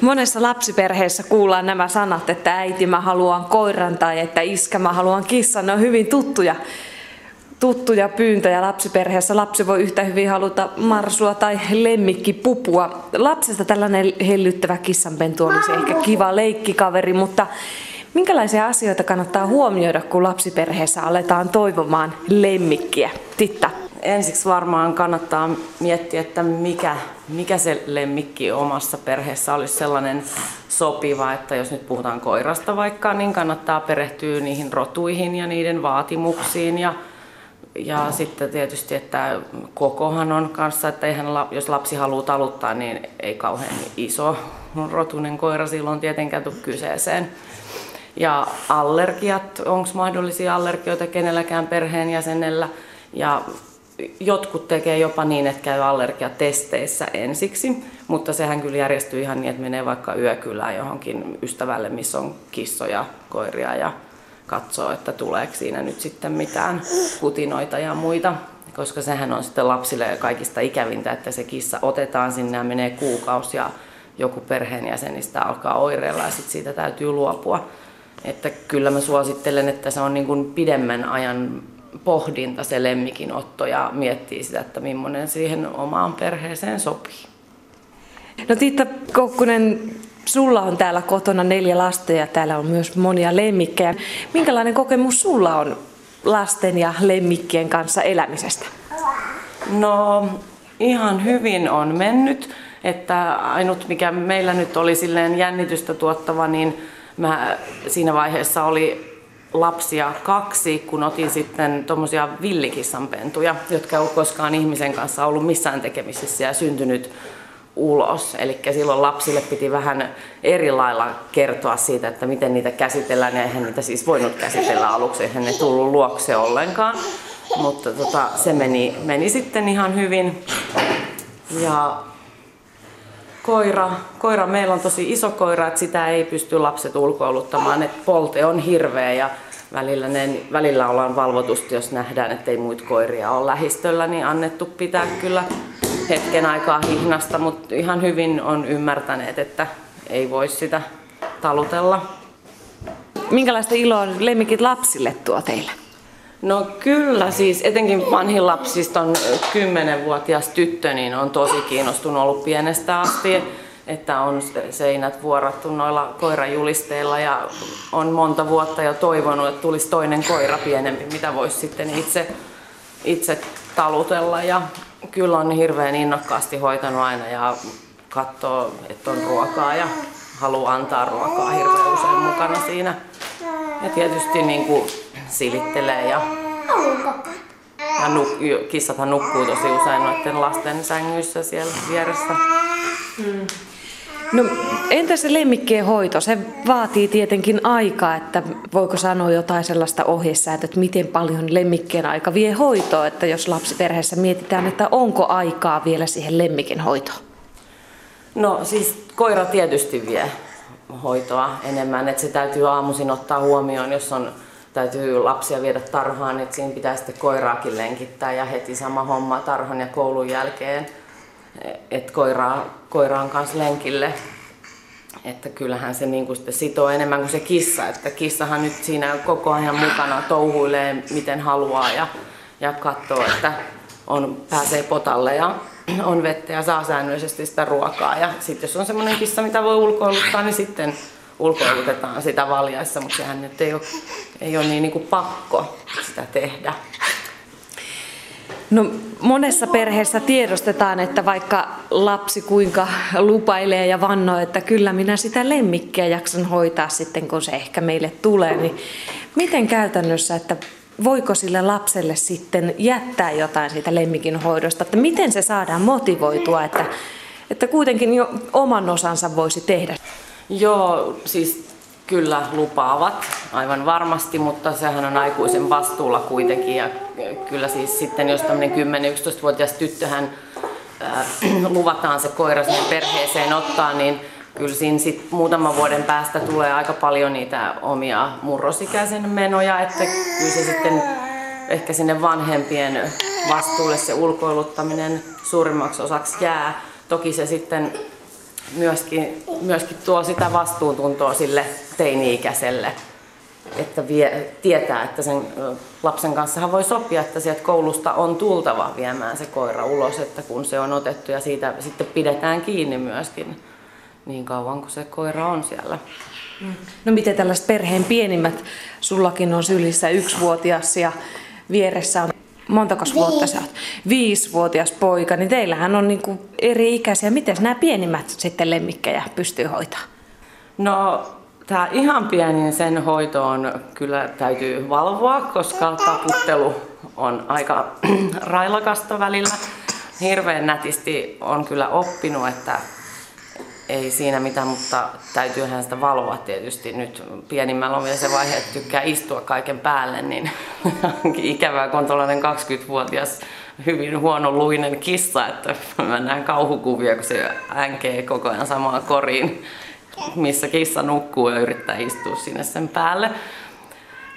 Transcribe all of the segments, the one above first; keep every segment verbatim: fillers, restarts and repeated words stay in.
Monessa lapsiperheessä kuullaan nämä sanat, että äiti mä haluan koiran tai että iskä mä haluan kissan. Ne on hyvin tuttuja, tuttuja pyyntöjä lapsiperheessä. Lapsi voi yhtä hyvin haluta marsua tai lemmikkipupua. Lapsesta tällainen hellyttävä kissanpentu olisi ehkä kiva leikkikaveri, mutta minkälaisia asioita kannattaa huomioida, kun lapsiperheessä aletaan toivomaan lemmikkiä? Titta. Ensiksi varmaan kannattaa miettiä, että mikä, mikä se lemmikki omassa perheessä olisi sellainen sopiva, että jos nyt puhutaan koirasta vaikka, niin kannattaa perehtyä niihin rotuihin ja niiden vaatimuksiin. Ja, ja sitten tietysti, että kokohan on kanssa, että eihän, jos lapsi haluaa taluttaa, niin ei kauhean iso rotuinen koira silloin tietenkään tule kyseeseen. Ja allergiat, onko mahdollisia allergioita kenelläkään perheenjäsenellä? Ja jotkut tekee jopa niin, että käy allergiatesteissä ensiksi, mutta sehän kyllä järjestyy ihan niin, että menee vaikka yökylään johonkin ystävälle, missä on kissoja, koiria ja katsoo, että tuleeko siinä nyt sitten mitään kutinoita ja muita. Koska sehän on sitten lapsille kaikista ikävintä, että se kissa otetaan sinne ja menee kuukausi ja joku perheenjäsenistä alkaa oireilla ja sitten siitä täytyy luopua. Että kyllä mä suosittelen, että se on niin kuin pidemmän ajan pohdinta se lemmikinotto ja miettii sitä, että millainen siihen omaan perheeseen sopii. No Titta Koukkunen, sulla on täällä kotona neljä lasta ja täällä on myös monia lemmikkejä. Minkälainen kokemus sulla on lasten ja lemmikkien kanssa elämisestä? No ihan hyvin on mennyt, että ainut mikä meillä nyt oli silleen jännitystä tuottava, niin mä siinä vaiheessa oli lapsia kaksi, kun otin sitten tuommoisia villikissanpentuja, jotka ei ole koskaan ihmisen kanssa ollut missään tekemisissä ja syntynyt ulos. Eli silloin lapsille piti vähän eri lailla kertoa siitä, että miten niitä käsitellään, ja eihän niitä siis voinut käsitellä aluksi, eihän ne tullut luokse ollenkaan. Mutta tota, se meni, meni sitten ihan hyvin. Ja Koira. koira. Meillä on tosi iso koira, että sitä ei pysty lapset ulkoiluttamaan. Et polte on hirveä ja välillä, ne, välillä ollaan valvotusti, jos nähdään, ettei muita koiria ole lähistöllä, niin annettu pitää kyllä hetken aikaa hihnasta, mutta ihan hyvin on ymmärtäneet, että ei voi sitä talutella. Minkälaista iloa lemmikit lapsille tuo teille? No kyllä siis, etenkin vanhin lapsista on kymmenvuotias tyttö, niin on tosi kiinnostunut ollut pienestä asti, että on seinät vuorattu noilla koirajulisteilla ja on monta vuotta jo toivonut, että tulisi toinen koira pienempi, mitä voisi sitten itse, itse talutella. Ja kyllä on hirveän innokkaasti hoitanut aina ja katsoo, että on ruokaa ja haluaa antaa ruokaa hirveän usein mukana siinä. Ja tietysti niin kuin silittelee ja, ja nuk, kissathan nukkuu tosi usein noiden lasten sängyissä siellä vieressä. Mm. No, entä se lemmikkien hoito? Se vaatii tietenkin aikaa, että voiko sanoa jotain sellaista ohjesäätöä, että miten paljon lemmikkien aika vie hoitoa, että jos lapsiperheessä mietitään, että onko aikaa vielä siihen lemmikin hoitoon? No siis koira tietysti vie hoitoa enemmän, että se täytyy aamuisin ottaa huomioon, jos on täytyy lapsia viedä tarhaan, niin siinä pitää sitten koiraakin lenkittää ja heti sama homma tarhan ja koulun jälkeen, että koira, koira on kanssa lenkille. Että kyllähän se niin kuin sitten sitoo enemmän kuin se kissa, että kissahan nyt siinä koko ajan mukana touhuilee miten haluaa ja, ja katsoo, että on, pääsee potalle ja on vettä ja saa säännöllisesti sitä ruokaa. Ja sitten jos on semmoinen kissa, mitä voi ulkoiluttaa, niin sitten ulkoilutetaan sitä valjaissa, mutta sehän nyt ei ole, ei ole niin, niin kuin pakko sitä tehdä. No, monessa perheessä tiedostetaan, että vaikka lapsi kuinka lupailee ja vannoo, että kyllä minä sitä lemmikkiä jaksan hoitaa sitten, kun se ehkä meille tulee, niin miten käytännössä, että voiko sille lapselle sitten jättää jotain siitä lemmikin hoidosta, että miten se saadaan motivoitua, että, että kuitenkin jo oman osansa voisi tehdä? Joo, siis kyllä lupaavat aivan varmasti, mutta sehän on aikuisen vastuulla kuitenkin. Ja kyllä siis sitten, jos tämmöinen kymmenen-yksitoistavuotias tyttöhän äh, luvataan se koira sinne perheeseen ottaa, niin kyllä siinä sitten muutaman vuoden päästä tulee aika paljon niitä omia murrosikäisen menoja, että kyllä se sitten ehkä sinne vanhempien vastuulle se ulkoiluttaminen suurimmaksi osaksi jää. Toki se sitten myöskin, myöskin tuo sitä vastuuntuntoa sille teini-ikäiselle, että vie, tietää, että sen lapsen kanssahan voi sopia, että sieltä koulusta on tultava viemään se koira ulos, että kun se on otettu ja siitä sitten pidetään kiinni myöskin niin kauan kuin se koira on siellä. No miten tällaiset perheen pienimmät, sullakin on sylissä yksivuotias ja vieressä on montakas vuotta sä oot? Viisivuotias poika, niin teillähän on niinku eri ikäisiä. Miten nämä pienimmät sitten lemmikkejä pystyy hoitaa? No tämä ihan pienin, sen hoitoon kyllä täytyy valvoa, koska taputtelu on aika railakasta välillä. Hirveän nätisti on kyllä oppinut, että ei siinä mitään, mutta täytyyhän sitä valvoa tietysti. Nyt pienimmällä on vielä se vaihe, että tykkää istua kaiken päälle, niin onkin ikävää, kun on tuollainen kaksikymmentävuotias hyvin huonoluinen kissa, että mä näen kauhukuvia, kun se änkee koko ajan samaan koriin, missä kissa nukkuu ja yrittää istua sinne sen päälle.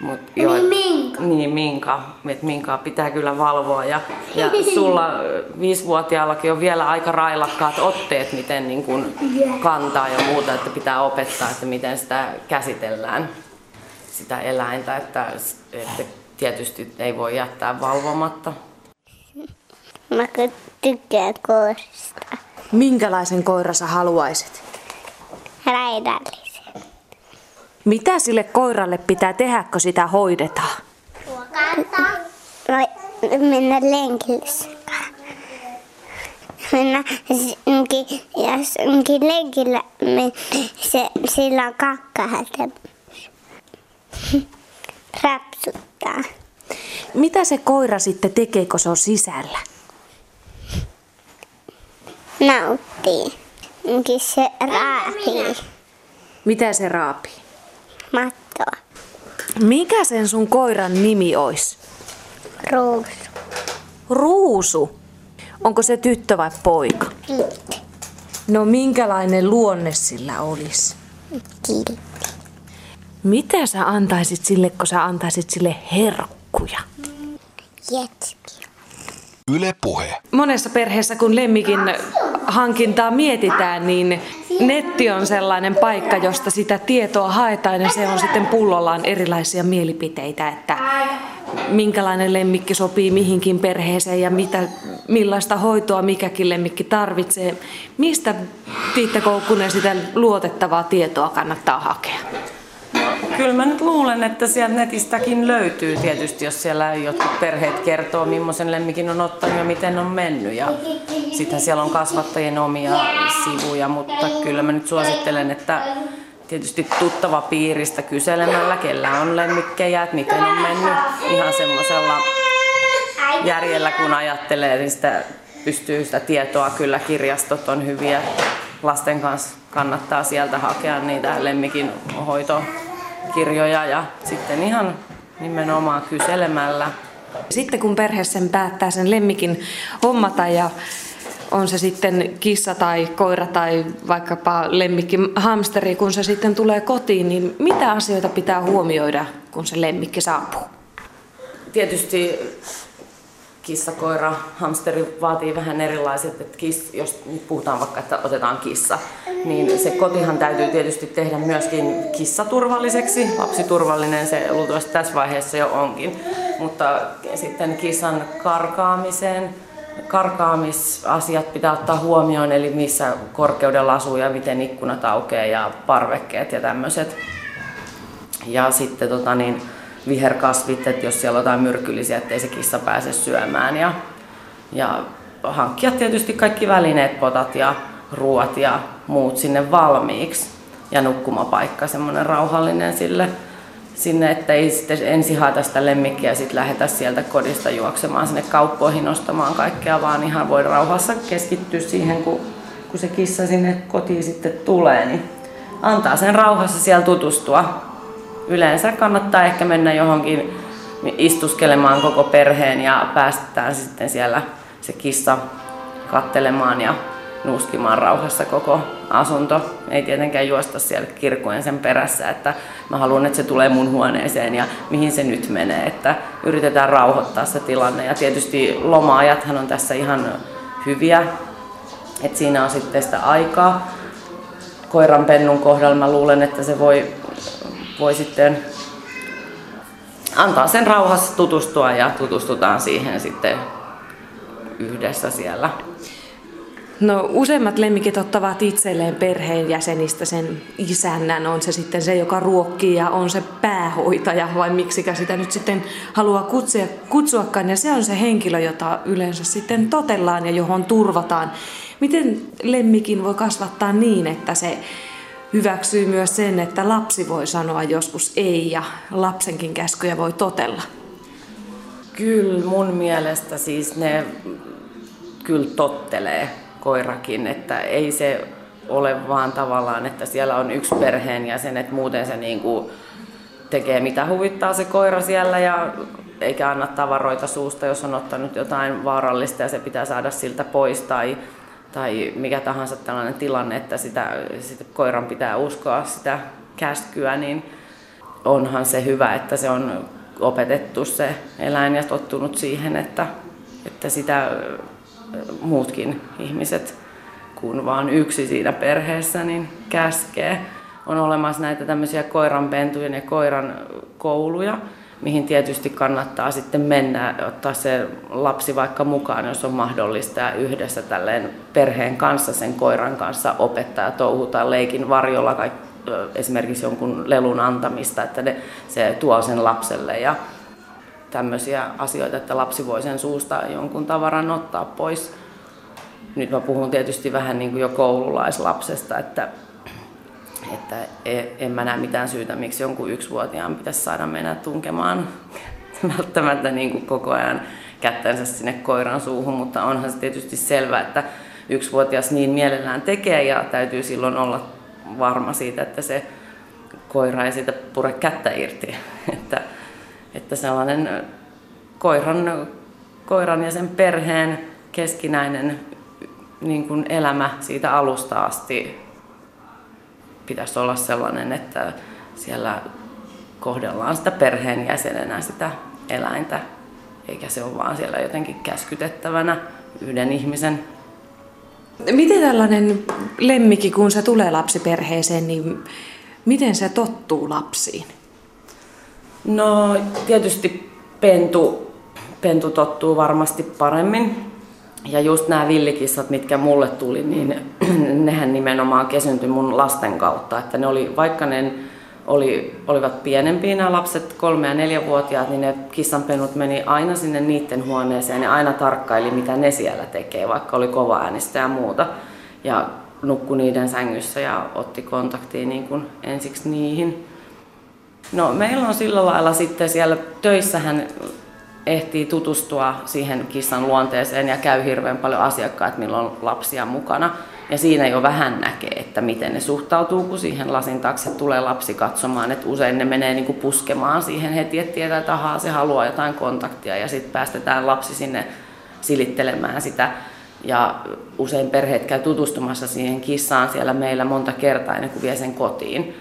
Mut jo, niin minkä? Niin minkä, että minkä pitää kyllä valvoa ja, ja sulla viisivuotiaallakin on vielä aika railakkaat otteet, miten niin kun kantaa ja muuta, että pitää opettaa, että miten sitä käsitellään, sitä eläintä, että, että tietysti ei voi jättää valvomatta. Mä tykkään koirasta. Minkälaisen koiran sä haluaisit? Raidallisen. Mitä sille koiralle pitää tehdä, kun sitä hoidetaan? Ruokaantaa. Mennä lenkille sen kanssa. Mennä jonkin lenkille, se, sillä on kakkahätämys. Rapsuttaa. Mitä se koira sitten tekee, kun se on sisällä? Nauttii. Onkin se raapii. Mitä se raapii? Mattoa. Mikä sen sun koiran nimi ois? Ruusu. Ruusu? Onko se tyttö vai poika? Tyttö. No minkälainen luonne sillä olisi? Kiltti. Mitä sä antaisit sille, kun sä antaisit sille herkkuja? Jetski. Yle Puhe. Monessa perheessä, kun lemmikin hankintaa mietitään, niin netti on sellainen paikka, josta sitä tietoa haetaan ja se on sitten pullollaan erilaisia mielipiteitä, että minkälainen lemmikki sopii mihinkin perheeseen ja mitä, millaista hoitoa mikäkin lemmikki tarvitsee. Mistä, Titta Koukkunen, sitä luotettavaa tietoa kannattaa hakea? Kyllä mä nyt luulen, että sieltä netistäkin löytyy tietysti, jos siellä jotkut perheet kertoo, millaisen lemmikin on ottanut ja miten on mennyt. Ja sitten siellä on kasvattajien omia sivuja, mutta kyllä mä nyt suosittelen, että tietysti tuttava piiristä kyselemällä, kellä on lemmikkejä, että miten on mennyt. Ihan semmoisella järjellä, kun ajattelee, niin sitä pystyy sitä tietoa. Kyllä kirjastot on hyviä. Lasten kanssa kannattaa sieltä hakea niitä lemmikin hoitoa. Kirjoja ja sitten ihan nimenomaan kyselemällä. Sitten kun perhe sen päättää sen lemmikin hommata ja on se sitten kissa tai koira tai vaikkapa lemmikki hamsteri, kun se sitten tulee kotiin, niin mitä asioita pitää huomioida, kun se lemmikki saapuu? Tietysti kissa, koira, hamsteri vaatii vähän erilaiset, että kiss, jos nyt puhutaan vaikka, että otetaan kissa, niin se kotihan täytyy tietysti tehdä myöskin kissaturvalliseksi. Lapsiturvallinen se luultavasti tässä vaiheessa jo onkin, mutta sitten kissan karkaamiseen, karkaamisasiat pitää ottaa huomioon, eli missä korkeudella asuu ja miten ikkunat aukeaa ja parvekkeet ja tämmöiset. Ja sitten tota niin, viherkasvit, että jos siellä on jotain myrkyllisiä, ettei se kissa pääse syömään. Ja, ja hankkia tietysti kaikki välineet, potat ja ruoat ja muut sinne valmiiksi. Ja nukkumapaikka, semmoinen rauhallinen sille, sinne, ettei sitten ensin haeta sitä lemmikkiä ja sitten lähdetä sieltä kodista juoksemaan sinne kauppoihin ostamaan kaikkea, vaan ihan voi rauhassa keskittyä siihen, kun, kun se kissa sinne kotiin sitten tulee. Niin antaa sen rauhassa siellä tutustua. Yleensä kannattaa ehkä mennä johonkin istuskelemaan koko perheen ja päästetään sitten siellä se kissa kattelemaan ja nuuskimaan rauhassa koko asunto. Ei tietenkään juosta siellä kirkuen sen perässä, että mä haluan, että se tulee mun huoneeseen ja mihin se nyt menee. Että yritetään rauhoittaa se tilanne ja tietysti loma-ajathan on tässä ihan hyviä, että siinä on sitten sitä aikaa. koiranpennun kohdalla mä luulen, että se voi, voi sitten antaa sen rauhassa tutustua ja tutustutaan siihen sitten yhdessä siellä. No, useimmat lemmikit ottavat itselleen perheenjäsenistä sen isännän, on se sitten se, joka ruokkii ja on se päähoitaja, vai miksikä sitä nyt sitten haluaa kutsua, kutsuakaan, ja se on se henkilö, jota yleensä sitten totellaan ja johon turvataan. Miten lemmikin voi kasvattaa niin, että se hyväksyy myös sen, että lapsi voi sanoa joskus ei ja lapsenkin käskyjä voi totella? Kyllä mun mielestä siis ne kyllä tottelee. Koirakin, että ei se ole vaan tavallaan, että siellä on yksi perheenjäsen, että muuten se niin kuin tekee mitä huvittaa se koira siellä ja eikä anna tavaroita suusta, jos on ottanut jotain vaarallista ja se pitää saada siltä pois tai, tai mikä tahansa tällainen tilanne, että sitä, sitä koiran pitää uskoa sitä käskyä, niin onhan se hyvä, että se on opetettu se eläin ja tottunut siihen, että, että sitä muutkin ihmiset, kun vaan yksi siinä perheessä, niin käskee. On olemassa näitä tämmöisiä koiranpentujen ja koiran kouluja, mihin tietysti kannattaa sitten mennä, ottaa se lapsi vaikka mukaan, jos on mahdollista, ja yhdessä tälleen perheen kanssa, sen koiran kanssa opettaa ja touhutaan leikin varjolla kaik, esimerkiksi jonkun lelun antamista, että ne, se tuo sen lapselle ja tämmöisiä asioita, että lapsi voi sen suusta jonkun tavaran ottaa pois. Nyt mä puhun tietysti vähän niin kuin jo koululaislapsesta, että, että en mä näe mitään syytä, miksi jonkun yksivuotiaan pitäisi saada mennä tunkemaan välttämättä niin kuin koko ajan kättänsä sinne koiran suuhun, mutta onhan se tietysti selvää, että yksivuotias niin mielellään tekee ja täytyy silloin olla varma siitä, että se koira ei siitä pure kättä irti. Että Että sellainen koiran, koiran ja sen perheen keskinäinen niin kuin elämä siitä alusta asti pitäisi olla sellainen, että siellä kohdellaan sitä perheenjäsenenä sitä eläintä, eikä se ole vaan siellä jotenkin käskytettävänä yhden ihmisen. Miten tällainen lemmikki, kun se tulee lapsiperheeseen, niin miten se tottuu lapsiin? No tietysti pentu, pentu tottuu varmasti paremmin ja just nämä villikissat, mitkä mulle tuli, niin nehän nimenomaan kesyntyi mun lasten kautta. Että ne oli, vaikka ne oli, olivat pienempiä nämä lapset, kolme- ja neljävuotiaat, niin ne kissanpennut meni aina sinne niiden huoneeseen ja aina tarkkaili mitä ne siellä tekee, vaikka oli kova äänistä ja muuta. Ja nukkui niiden sängyssä ja otti kontaktia niin kuin ensiksi niihin. No, meillä on sillä lailla sitten siellä töissähän ehtii tutustua siihen kissan luonteeseen ja käy hirveän paljon asiakkaat, millä on lapsia mukana. Ja siinä jo vähän näkee, että miten ne suhtautuu, kun siihen lasin taakse tulee lapsi katsomaan. Että usein ne menee niinku puskemaan siihen heti, että tietää, että ahaa, se haluaa jotain kontaktia ja sitten päästetään lapsi sinne silittelemään sitä. Ja usein perheet käy tutustumassa siihen kissaan siellä meillä monta kertaa ennen kuin vie sen kotiin.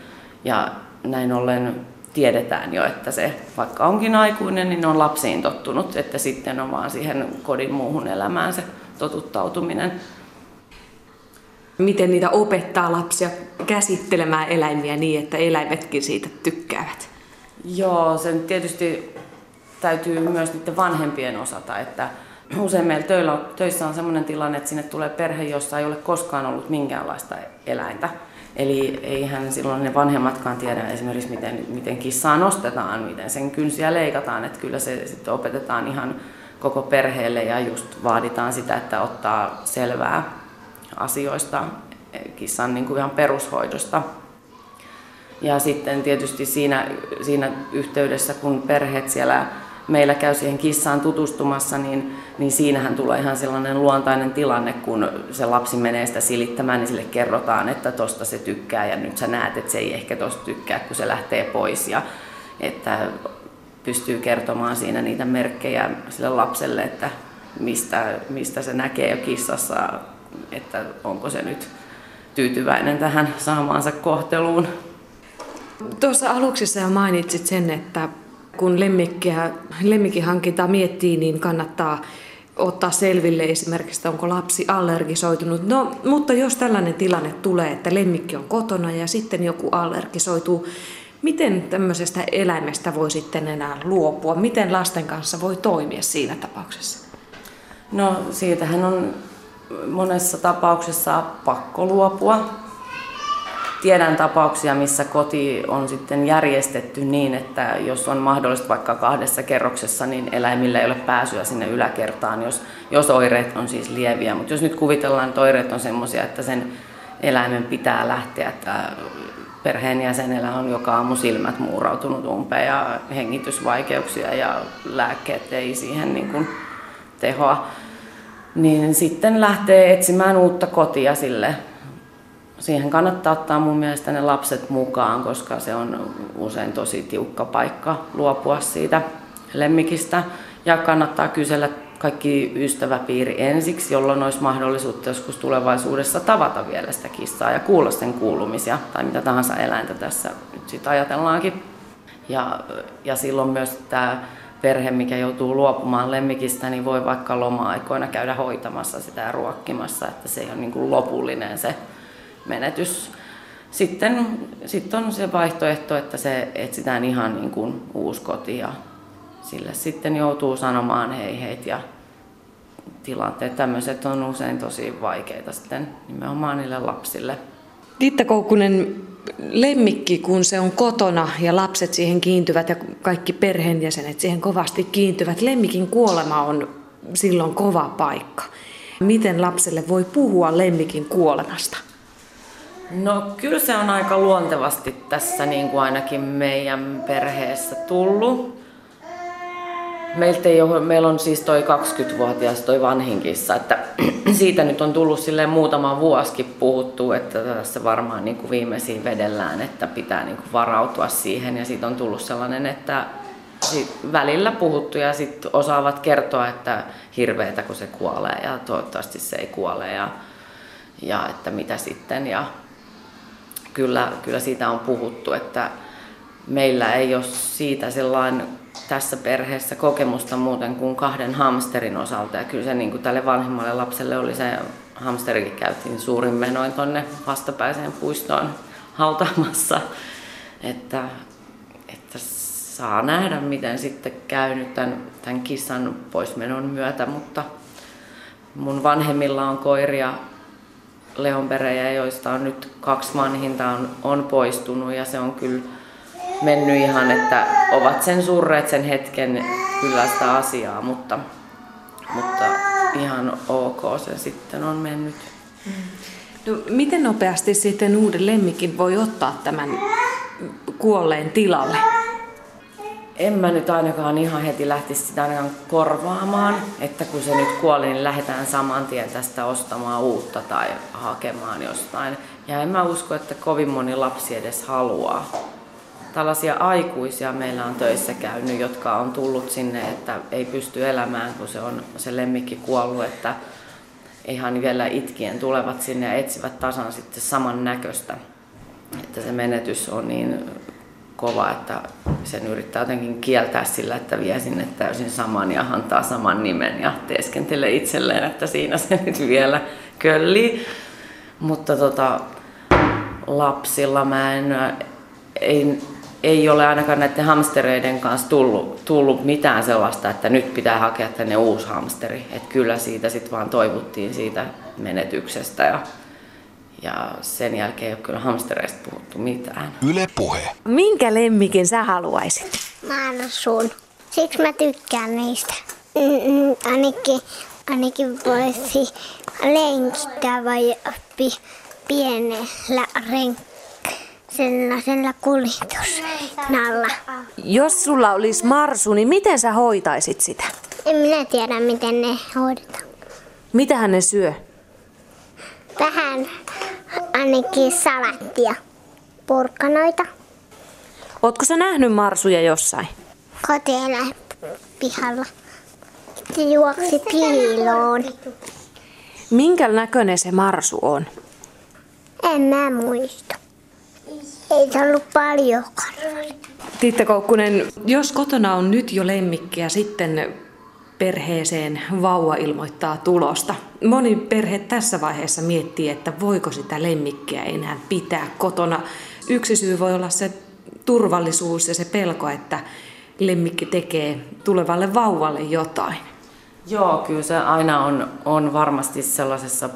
Ja näin ollen tiedetään jo, että se vaikka onkin aikuinen, niin on lapsiin tottunut, että sitten on vaan siihen kodin muuhun elämään se totuttautuminen. Miten niitä opettaa lapsia käsittelemään eläimiä niin, että eläimetkin siitä tykkäävät? Joo, sen tietysti täytyy myös niiden vanhempien osata, että usein meillä töillä, töissä on sellainen tilanne, että sinne tulee perhe, jossa ei ole koskaan ollut minkäänlaista eläintä. Eli eihän silloin ne vanhemmatkaan tiedä esimerkiksi, miten, miten kissaa nostetaan, miten sen kynsiä leikataan. Että kyllä se sitten opetetaan ihan koko perheelle ja just vaaditaan sitä, että ottaa selvää asioista, kissan niin kuin ihan perushoidosta. Ja sitten tietysti siinä, siinä yhteydessä, kun perheet siellä meillä käy siihen kissaan tutustumassa, niin, niin siinähän tulee ihan sellainen luontainen tilanne, kun se lapsi menee sitä silittämään, niin sille kerrotaan, että tosta se tykkää ja nyt sä näet, että se ei ehkä tosta tykkää, kun se lähtee pois. Ja että pystyy kertomaan siinä niitä merkkejä sille lapselle, että mistä, mistä se näkee jo kissassa, että onko se nyt tyytyväinen tähän saamaansa kohteluun. Tuossa aluksi sä mainitsit sen, että kun lemmikkiä, lemmikkihankintaa miettii, niin kannattaa ottaa selville esimerkiksi, että onko lapsi allergisoitunut. No, mutta jos tällainen tilanne tulee, että lemmikki on kotona ja sitten joku allergisoituu, miten tämmöisestä eläimestä voi sitten enää luopua? Miten lasten kanssa voi toimia siinä tapauksessa? No, siitähän on monessa tapauksessa pakko luopua. Tiedän tapauksia, missä koti on sitten järjestetty niin, että jos on mahdollista vaikka kahdessa kerroksessa, niin eläimillä ei ole pääsyä sinne yläkertaan, jos, jos oireet on siis lieviä. Mutta jos nyt kuvitellaan, että oireet on semmoisia, että sen eläimen pitää lähteä, että perheenjäsenellä on joka aamu silmät muurautunut umpeen ja hengitysvaikeuksia ja lääkkeet ei siihen niin kuin tehoa, niin sitten lähtee etsimään uutta kotia sille. Siihen kannattaa ottaa mun mielestä ne lapset mukaan, koska se on usein tosi tiukka paikka luopua siitä lemmikistä. Ja kannattaa kysellä kaikki ystäväpiiri ensiksi, jolloin olisi mahdollisuutta joskus tulevaisuudessa tavata vielä sitä kissaa ja kuulla sen kuulumisia tai mitä tahansa eläintä tässä nyt sit ajatellaankin. Ja, ja silloin myös tämä perhe, mikä joutuu luopumaan lemmikistä, niin voi vaikka loma-aikoina käydä hoitamassa sitä ja ruokkimassa, että se ei ole niin kuin lopullinen se menetys. Sitten sit on se vaihtoehto, että se etsitään ihan niin kuin uusi koti ja sille sitten joutuu sanomaan hei heit ja tilanteet tämmöiset on usein tosi vaikeita sitten nimenomaan niille lapsille. Titta Koukkunen, lemmikki kun se on kotona ja lapset siihen kiintyvät ja kaikki perheenjäsenet siihen kovasti kiintyvät, lemmikin kuolema on silloin kova paikka. Miten lapselle voi puhua lemmikin kuolemasta? No kyllä se on aika luontevasti tässä niin kuin ainakin meidän perheessä tullut. Meiltä ei ole, meillä on siis toi kaksikymmentävuotias toi vanhin kissa, että siitä nyt on tullut silleen muutama vuosikin puhuttu, että tässä varmaan niin kuin viimeisiin vedellään, että pitää niin kuin varautua siihen ja siitä on tullut sellainen, että välillä puhuttu ja sitten osaavat kertoa, että hirveetä kun se kuolee ja toivottavasti se ei kuole ja, ja että mitä sitten ja Kyllä, kyllä siitä on puhuttu, että meillä ei ole siitä sellainen tässä perheessä kokemusta muuten kuin kahden hamsterin osalta. Ja kyllä se niin kuin tälle vanhemmalle lapselle oli se, hamsterikin käytiin suurin menoin tuonne vastapäiseen puistoon hautaamassa. Että, että saa nähdä, miten sitten käy nyt tämän, tämän kissan poismenon myötä, mutta mun vanhemmilla on koiria. Leonperejä, joista on nyt kaksi vanhinta on, on poistunut ja se on kyllä mennyt ihan, että ovat sen surreet sen hetken kyllä sitä asiaa, mutta, mutta ihan ok se sitten on mennyt. No, miten nopeasti sitten uuden lemmikin voi ottaa tämän kuolleen tilalle? En mä nyt ainakaan ihan heti lähtisi sitä ainakaan korvaamaan, että kun se nyt kuoli, niin lähdetään saman tien tästä ostamaan uutta tai hakemaan jostain. Ja en mä usko, että kovin moni lapsi edes haluaa. Tällaisia aikuisia meillä on töissä käynyt, jotka on tullut sinne, että ei pysty elämään, kun se on se lemmikki kuollut, että ihan vielä itkien tulevat sinne ja etsivät tasan sitten saman näköistä, että se menetys on niin kova, että sen yrittää jotenkin kieltää sillä, että vie sinne täysin saman ja antaa saman nimen ja teeskentelee itselleen, että siinä se nyt vielä köllii. Mutta tota, lapsilla mä en, ei, ei ole ainakaan näiden hamstereiden kanssa tullut, tullut mitään sellaista, että nyt pitää hakea tänne uusi hamsteri. Et kyllä siitä sitten vaan toivuttiin siitä menetyksestä. Ja Ja sen jälkeen ei ole kyllä hamstereista puhuttu mitään. Yle Puhe. Minkä lemmikin sä haluaisit? Marsun. Siksi mä tykkään niistä. Mm-mm, ainakin, ainakin voisi lenkittää vai pi- pienellä renk- sellaisella kuljetusnalla. Jos sulla olisi marsu, niin miten sä hoitaisit sitä? En minä tiedä, miten ne hoidetaan. Mitähän ne syö? Vähän ainakin salattia, porkkanoita. Ootko sä nähnyt marsuja jossain? Kotieläin pihalla. Se juoksi piiloon. Minkä näköinen se marsu on? En mä muista. Ei se ollut paljonkaan. Titta Koukkunen, jos kotona on nyt jo lemmikkiä, sitten perheeseen vauva ilmoittaa tulosta. Moni perhe tässä vaiheessa miettii, että voiko sitä lemmikkiä enää pitää kotona. Yksi syy voi olla se turvallisuus ja se pelko, että lemmikki tekee tulevalle vauvalle jotain. Joo, kyllä se aina on, on varmasti sellaisessa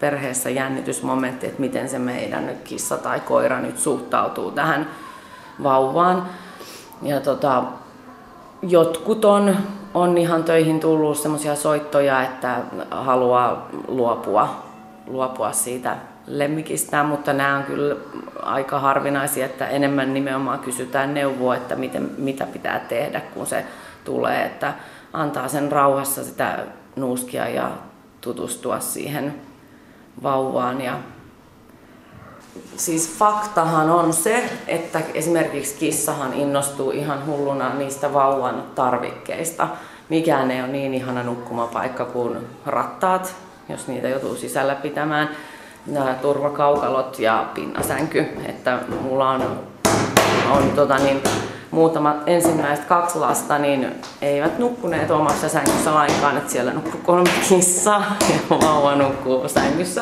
perheessä jännitysmomentti, että miten se meidän nyt kissa tai koira nyt suhtautuu tähän vauvaan. Ja tota, jotkut on, on ihan töihin tullut semmoisia soittoja, että haluaa luopua, luopua siitä lemmikistään, mutta nämä on kyllä aika harvinaisia, että enemmän nimenomaan kysytään neuvoa, että miten, mitä pitää tehdä, kun se tulee, että antaa sen rauhassa sitä nuuskia ja tutustua siihen vauvaan. Ja siis faktahan on se, että esimerkiksi kissahan innostuu ihan hulluna niistä vauvan tarvikkeista. Mikään ei ole niin ihana nukkumapaikka kuin rattaat, jos niitä joutuu sisällä pitämään. Nämä turvakaukalot ja pinnasänky. Että mulla on, on tota niin, muutama ensimmäiset kaksi lasta, niin eivät nukkuneet omassa sängyssä lainkaan. Että siellä nukkuu kolme kissaa ja vauva nukkuu sängyssä.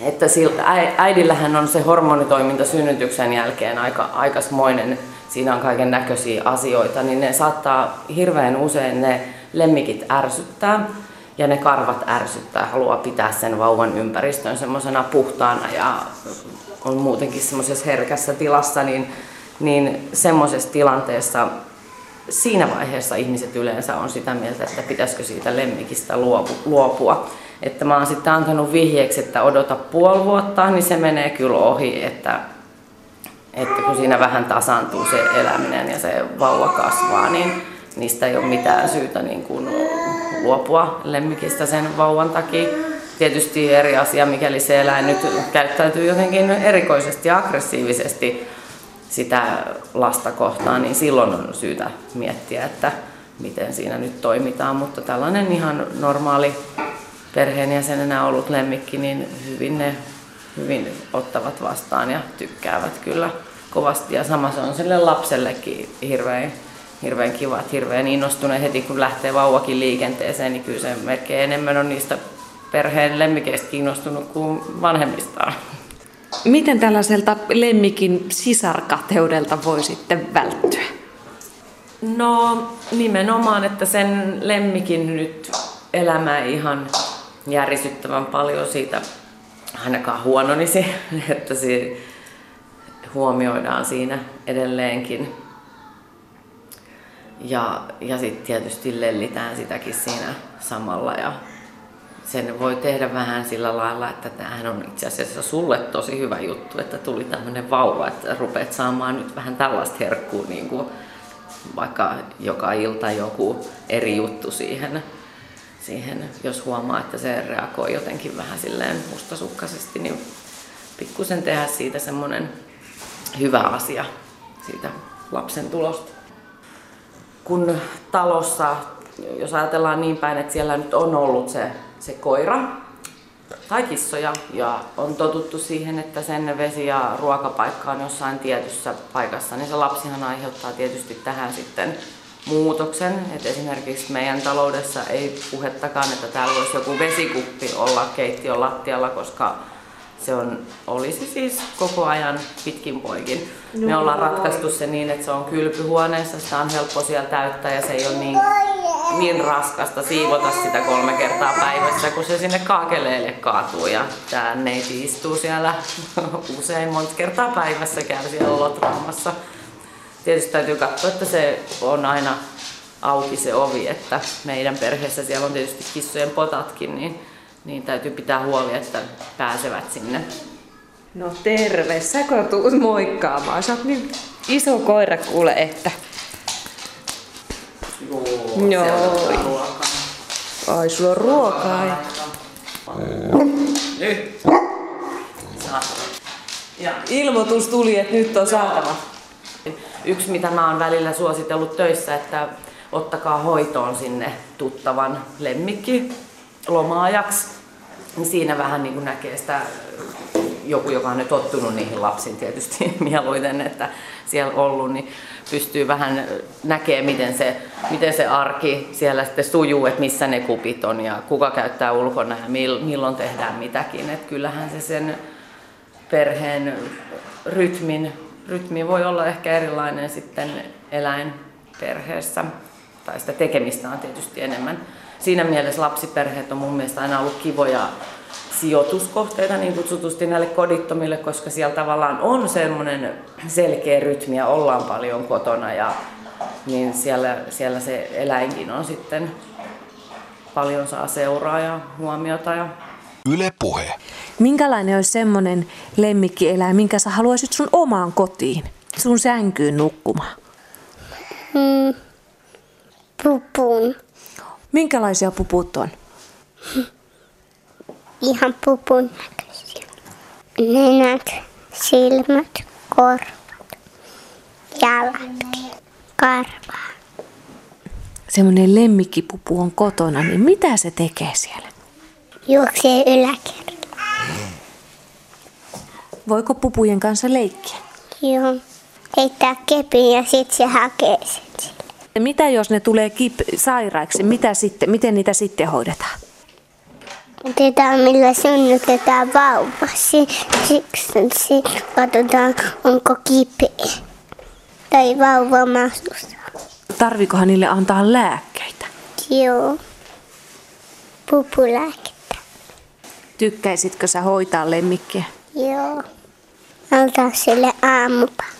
Että siltä, äidillähän on se hormonitoiminta synnytyksen jälkeen aika aikaismoinen, siinä on kaiken näköisiä asioita, niin ne saattaa hirveän usein ne lemmikit ärsyttää ja ne karvat ärsyttää, haluaa pitää sen vauvan ympäristön semmoisena puhtaana ja on muutenkin semmoisessa herkässä tilassa, niin, niin semmoisessa tilanteessa siinä vaiheessa ihmiset yleensä on sitä mieltä, että pitäisikö siitä lemmikistä luopua. Että mä oon sitten antanut vihjeeksi, että odota puoli vuotta, niin se menee kyllä ohi, että, että kun siinä vähän tasaantuu se eläminen ja se vauva kasvaa, niin niistä ei ole mitään syytä niin kuin luopua lemmikistä sen vauvan takia. Tietysti eri asia, mikäli se eläin nyt käyttäytyy jotenkin erikoisesti ja aggressiivisesti sitä lasta kohtaan, niin silloin on syytä miettiä, että miten siinä nyt toimitaan, mutta tällainen ihan normaali perheenjäsenenä ollut lemmikki, niin hyvin ne hyvin ottavat vastaan ja tykkäävät kyllä kovasti. Ja sama se on sille lapsellekin hirveän, hirveän kiva, että hirveän innostunut heti kun lähtee vauvakin liikenteeseen, niin kyllä se melkein enemmän on niistä perheen lemmikeistä kiinnostunut kuin vanhemmistaan. Miten tällaiselta lemmikin sisarkateudelta voi sitten välttyä? No nimenomaan, että sen lemmikin nyt elämä ei ihan järisyttävän paljon siitä ainakaan huononisi, että se huomioidaan siinä edelleenkin. Ja, ja sitten tietysti lellitään sitäkin siinä samalla ja sen voi tehdä vähän sillä lailla, että tämähän on itse asiassa sulle tosi hyvä juttu, että tuli tämmöinen vauva, että rupeat saamaan nyt vähän tällaista herkkua, niin kuin vaikka joka ilta joku eri juttu siihen. Siihen, jos huomaa, että se reagoi jotenkin vähän silleen mustasukkaisesti, niin pikkusen tehdä siitä semmoinen hyvä asia siitä lapsen tulosta. Kun talossa, jos ajatellaan niin päin, että siellä nyt on ollut se, se koira tai kissoja ja on totuttu siihen, että sen vesi- ja ruokapaikka on jossain tietyssä paikassa, niin se lapsihan aiheuttaa tietysti tähän sitten muutoksen, että esimerkiksi meidän taloudessa ei puhettakaan, että täällä voisi joku vesikuppi olla keittiön lattialla, koska se on, olisi siis koko ajan pitkin poikin. No, me ollaan ratkaistu se niin, että se on kylpyhuoneessa, sitä on helppo siellä täyttää ja se ei ole niin, niin raskasta siivota sitä kolme kertaa päivässä, kun se sinne kaakeleelle kaatuu ja tää neiti istuu siellä usein monta kertaa päivässä, käy siellä lotraamassa. Tietysti täytyy katsoa, että se on aina auki se ovi, että meidän perheessä siellä on tietysti kissojen potatkin, niin, niin täytyy pitää huoli, että pääsevät sinne. No terve, säkö tuut moikkaamaan? Sä oot niin iso koira kuule, että... Joo, se on ruokaa. Ai, sulla on ruokaa. Ilmoitus tuli, että nyt on saatava. Yksi, mitä mä oon välillä suositellut töissä, että ottakaa hoitoon sinne tuttavan lemmikki lomaajaksi. Siinä vähän niin kuin näkee sitä joku, joka on nyt tottunut niihin lapsiin tietysti mieluiten, että siellä ollut, niin pystyy vähän näkemään, miten se, miten se arki siellä sitten sujuu, että missä ne kupit on ja kuka käyttää ulkona ja milloin tehdään mitäkin. Että kyllähän se sen perheen rytmin, rytmi voi olla ehkä erilainen sitten eläinperheessä, tai sitä tekemistä on tietysti enemmän. Siinä mielessä lapsiperheet on mun mielestä aina ollut kivoja sijoituskohteita niin kutsutusti näille kodittomille, koska siellä tavallaan on semmoinen selkeä rytmi ja ollaan paljon kotona, ja niin siellä, siellä se eläinkin on sitten paljon saa seuraa ja huomiota. Ja... Yle Puhe. Minkälainen olisi semmoinen lemmikkieläin, minkä sä haluaisit sun omaan kotiin, sun sänkyyn nukkumaan? Mm, pupun. Minkälaisia puput on? Ihan pupun näköisiä. Nenät, silmät, korvat, jalatkin, karvaa. Semmoinen lemmikkipupu on kotona, niin mitä se tekee siellä? Juoksee yläkerralla. Voiko pupujen kanssa leikkiä? Joo. Heittää kepin ja sitten se hakee sen. Mitä jos ne tulee kip- sairaiksi? Mitä sitten, miten niitä sitten hoidetaan? Otetaan, millä synnytetään vauva. Siksi katsotaan, onko kipeä tai vauva mahdossa. Tarvikohan niille antaa lääkkeitä? Joo, pupulääkettä. Tykkäisitkö sä hoitaa lemmikkiä? Joo, antaa sille aamupalaa.